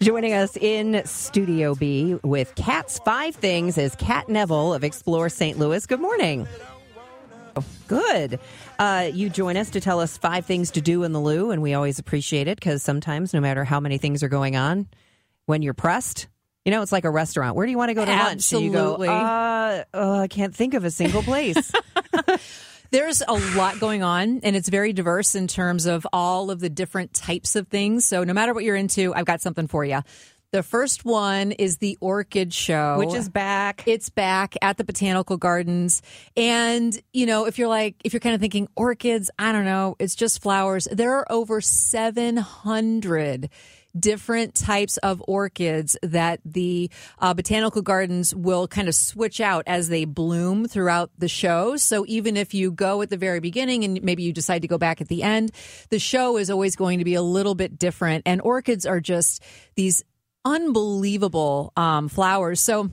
Joining us in Studio B with Cat's 5 Things is Cat Neville of Explore St. Louis. Good morning. Good. You join us to tell us 5 things to do in the loo, and we always appreciate it because sometimes, no matter how many things are going on, when you're pressed, you know, it's like a restaurant. Where do you want to go to lunch? And you go, I can't think of a single place. There's a lot going on, and it's very diverse in terms of all of the different types of things. So no matter what you're into, I've got something for you. The first one is the Orchid Show. Which is back. It's back at the Botanical Gardens. And, you know, if you're kind of thinking orchids, I don't know, it's just flowers. There are over 700 different types of orchids that the botanical gardens will kind of switch out as they bloom throughout the show. So even if you go at the very beginning and maybe you decide to go back at the end, the show is always going to be a little bit different. And orchids are just these unbelievable flowers. So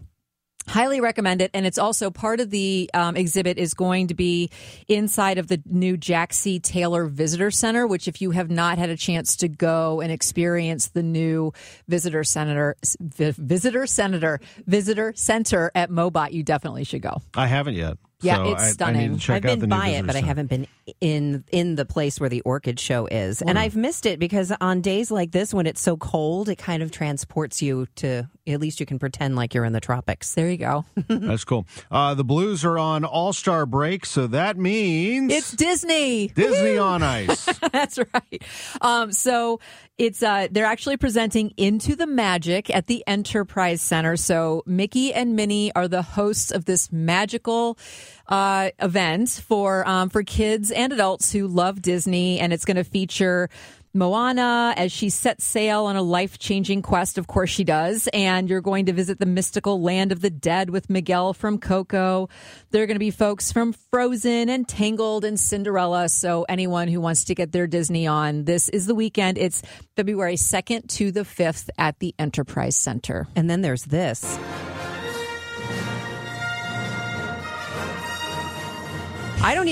highly recommend it. And it's also part of the exhibit is going to be inside of the new Jack C. Taylor Visitor Center, which if you have not had a chance to go and experience the new Visitor Center at MoBot, you definitely should go. I haven't yet. Yeah, so it's stunning. I need to check out the new Visitor Center. I've been by it, but I haven't been in the place where the Orchid Show is. And I've missed it because on days like this, when it's so cold, it kind of transports you to, at least you can pretend like you're in the tropics. There you go. That's cool. The Blues are on All-Star break, so that means... It's Disney! Disney Woo-hoo! On Ice. That's right. So... It's they're actually presenting Into the Magic at the Enterprise Center. So Mickey and Minnie are the hosts of this magical event for kids and adults who love Disney, and it's going to feature Moana as she sets sail on a life-changing quest. Of course she does. And you're going to visit the mystical land of the dead with Miguel from Coco. There are going to be folks from Frozen and Tangled and Cinderella. So anyone who wants to get their Disney on, this is the weekend. It's February 2nd to the 5th at the Enterprise Center. And then there's this. I don't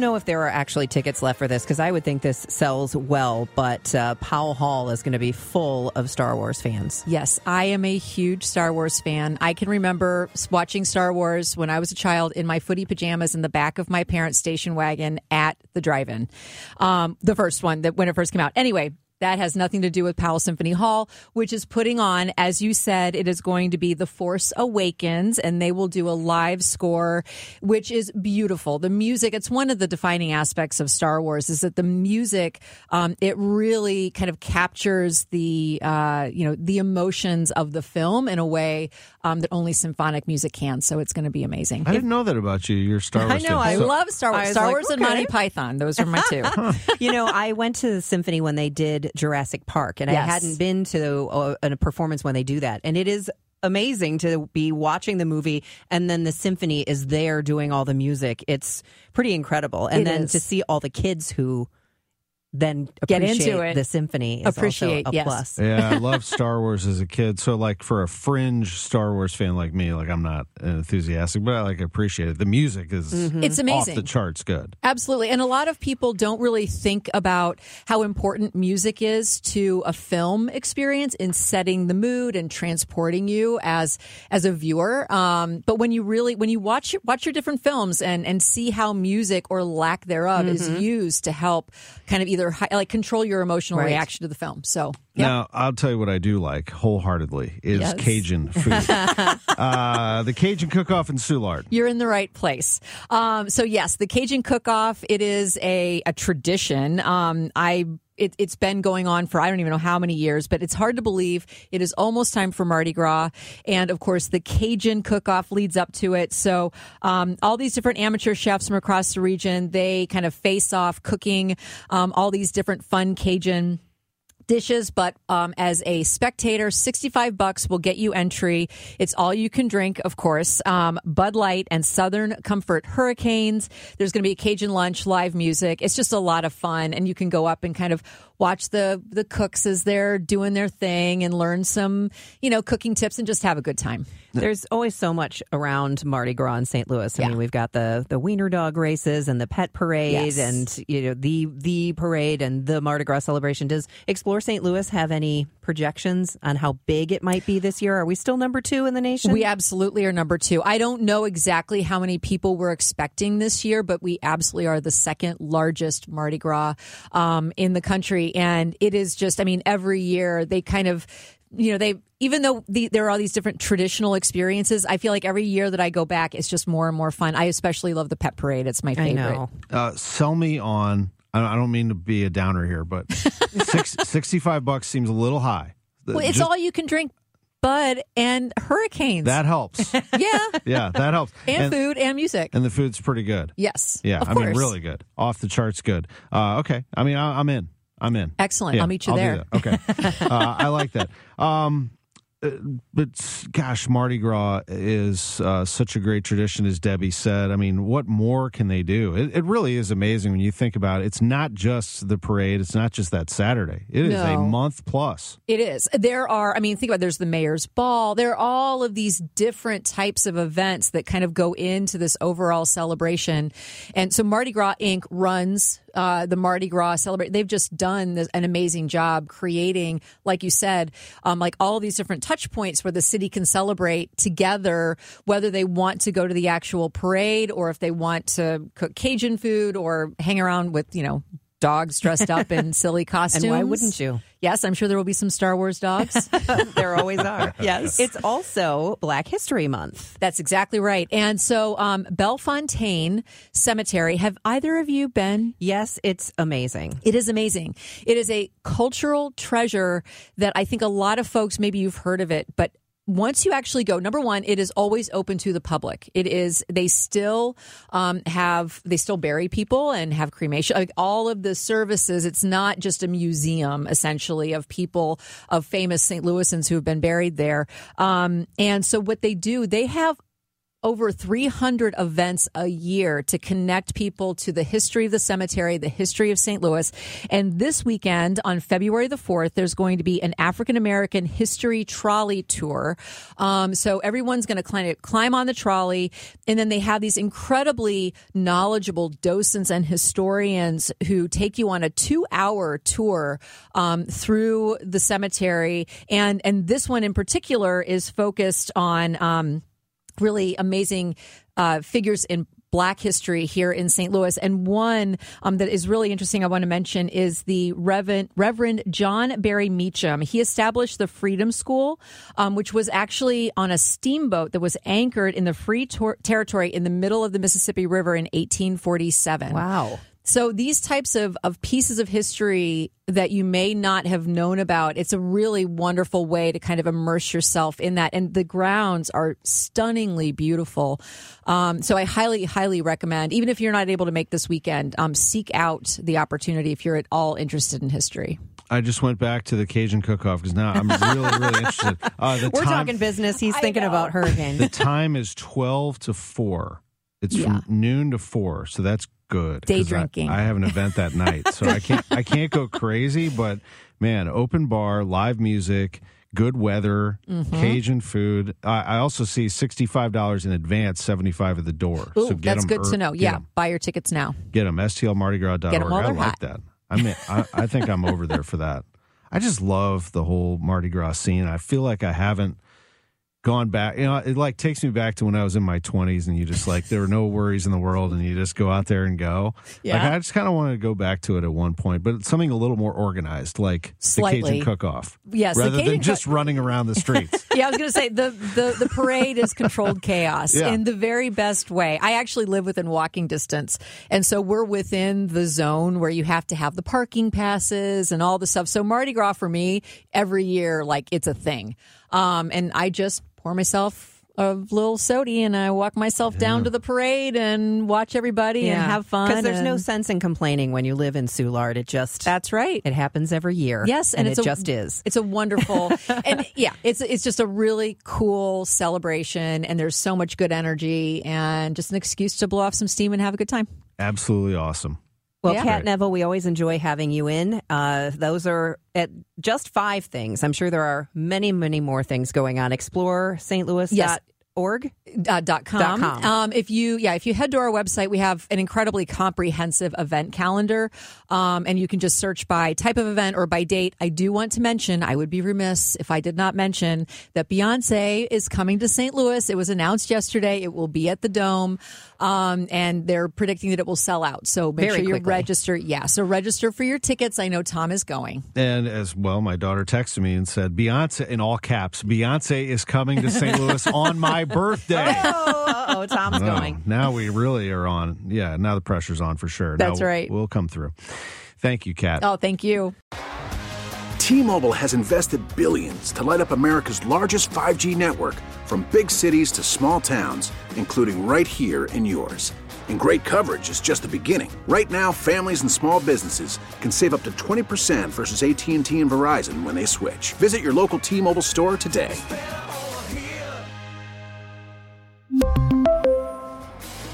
know if there are actually tickets left for this, because I would think this sells well, but Powell Hall is going to be full of Star Wars fans. Yes, I am a huge Star Wars fan. I can remember watching Star Wars when I was a child in my footy pajamas in the back of my parents' station wagon at the drive-in. The first one, when it first came out. Anyway, that has nothing to do with Powell Symphony Hall, which is putting on, as you said, it is going to be The Force Awakens, and they will do a live score, which is beautiful. The music, it's one of the defining aspects of Star Wars, is that the music, it really kind of captures the emotions of the film in a way that only symphonic music can. So it's going to be amazing. I didn't know that about you. You're Star Wars. I know. I love Star Wars. Star Wars and Monty Python. Those are my two. You know, I went to the symphony when they did Jurassic Park, and yes. I hadn't been to a performance when they do that, and it is amazing to be watching the movie and then the symphony is there doing all the music. It's pretty incredible, and then to see all the kids who then appreciate get into it. The symphony is appreciate, also a yes. plus. Yeah, I love Star Wars as a kid. So, like, for a fringe Star Wars fan like me, like, I'm not enthusiastic, but I, like, appreciate it. The music is it's amazing. Off the charts good. Absolutely. And a lot of people don't really think about how important music is to a film experience in setting the mood and transporting you as a viewer. But when you really, when you watch your different films and see how music or lack thereof is used to help kind of either like control your emotional reaction to the film. So now I'll tell you what I do like wholeheartedly is Cajun food. The Cajun Cook-Off in Soulard. You're in the right place. So yes, the Cajun Cook-Off, it is a tradition. It's been going on for I don't even know how many years, but it's hard to believe it is almost time for Mardi Gras. And, of course, the Cajun Cook-Off leads up to it. So all these different amateur chefs from across the region, they kind of face off cooking all these different fun Cajun dishes, but as a spectator, $65 will get you entry. It's all you can drink, of course. Bud Light and Southern Comfort Hurricanes. There's going to be a Cajun lunch, live music. It's just a lot of fun, and you can go up and kind of watch the cooks as they're doing their thing and learn some, you know, cooking tips and just have a good time. There's always so much around Mardi Gras in St. Louis. I mean, we've got the wiener dog races and the pet parade and, you know, the parade and the Mardi Gras celebration. Does Explore St. Louis have any projections on how big it might be this year? Are we still number 2 in the nation? We absolutely are number 2. I don't know exactly how many people we're expecting this year, but we absolutely are the second largest Mardi Gras in the country. And it is just, I mean, every year they kind of, you know, they, even though there are all these different traditional experiences, I feel like every year that I go back, it's just more and more fun. I especially love the pet parade. It's my favorite. I know. Sell me on, I don't mean to be a downer here, but $65 seems a little high. Well, it's all you can drink, Bud, and Hurricanes. That helps. Yeah, that helps. And food and music. And the food's pretty good. Yes. Yeah, I mean, really good. Off the charts good. Okay. I mean, I'm in. Excellent. Yeah, I'll meet you there. Okay. I like that. But gosh, Mardi Gras is such a great tradition, as Debbie said. I mean, what more can they do? It really is amazing when you think about it. It's not just the parade. It's not just that Saturday. It is a month plus. It is. There are, I mean, think about it. There's the Mayor's Ball. There are all of these different types of events that kind of go into this overall celebration. And so Mardi Gras Inc. runs the Mardi Gras celebration. They've just done an amazing job creating, like you said, like all these different touch points where the city can celebrate together, whether they want to go to the actual parade or if they want to cook Cajun food or hang around with, you know, dogs dressed up in silly costumes. And why wouldn't you? Yes, I'm sure there will be some Star Wars dogs. There always are. Yes. It's also Black History Month. That's exactly right. And so Bellefontaine Cemetery, have either of you been? Yes, it's amazing. It is amazing. It is a cultural treasure that I think a lot of folks, maybe you've heard of it, but once you actually go, number one, it is always open to the public. It is, they still they still bury people and have cremation, like all of the services. It's not just a museum, essentially, of people, of famous St. Louisans who have been buried there. And so what they do, they have over 300 events a year to connect people to the history of the cemetery, the history of St. Louis. And this weekend, on February the 4th, there's going to be an African-American history trolley tour. So everyone's going to climb on the trolley. And then they have these incredibly knowledgeable docents and historians who take you on a 2-hour tour through the cemetery. And this one in particular is focused on really amazing figures in Black history here in St. Louis. And one that is really interesting I want to mention is the Reverend John Barry Meacham. He established the Freedom School, which was actually on a steamboat that was anchored in the Free Territory in the middle of the Mississippi River in 1847. Wow. So these types of pieces of history that you may not have known about, it's a really wonderful way to kind of immerse yourself in that. And the grounds are stunningly beautiful. So I highly, highly recommend, even if you're not able to make this weekend, seek out the opportunity if you're at all interested in history. I just went back to the Cajun Cook-Off because now I'm really, really interested. We're talking business. He's thinking about hurricanes. The time is 12 to 4. It's from noon to 4, so that's good. Day drinking. I have an event that night, so I can't go crazy. But man, open bar, live music, good weather, Cajun food. I also see $65 in advance, $75 at the door. Ooh, so get that's them good to know. Yeah, buy your tickets now. Get them. STLMardiGras.org. I like hot. That. I mean, I think I'm over there for that. I just love the whole Mardi Gras scene. I feel like I haven't gone back. You know, it like takes me back to when I was in my 20s and you just like, there were no worries in the world and you just go out there and go. Yeah. Like, I just kind of wanted to go back to it at one point, but it's something a little more organized, like the Cajun Cook-Off. Yes. Rather than just running around the streets. Yeah, I was going to say the parade is controlled chaos in the very best way. I actually live within walking distance. And so we're within the zone where you have to have the parking passes and all the stuff. So Mardi Gras for me, every year, like it's a thing. And I just pour myself a little sody and I walk myself down to the parade and watch everybody and have fun. Because there's no sense in complaining when you live in Soulard. It just... That's right. It happens every year. Yes. And it just is. It's a wonderful... and it's just a really cool celebration and there's so much good energy and just an excuse to blow off some steam and have a good time. Absolutely awesome. Well, Cat Neville, we always enjoy having you in. Those are just 5 things. I'm sure there are many, many more things going on. Explore St. Louis. .com. If you head to our website, we have an incredibly comprehensive event calendar, and you can just search by type of event or by date. I do want to mention, I would be remiss if I did not mention that Beyonce is coming to St. Louis. It was announced yesterday. It will be at the Dome, and they're predicting that it will sell out. So make sure you register. Yeah, so register for your tickets. I know Tom is going. And as well, my daughter texted me and said, Beyonce, in all caps, Beyonce is coming to St. Louis on my birthday. Oh, Tom's going. Now we really are on. Yeah, now the pressure's on for sure. That's right. We'll come through. Thank you, Kat. Oh, thank you. T-Mobile has invested billions to light up America's largest 5G network from big cities to small towns, including right here in yours. And great coverage is just the beginning. Right now, families and small businesses can save up to 20% versus AT&T and Verizon when they switch. Visit your local T-Mobile store today.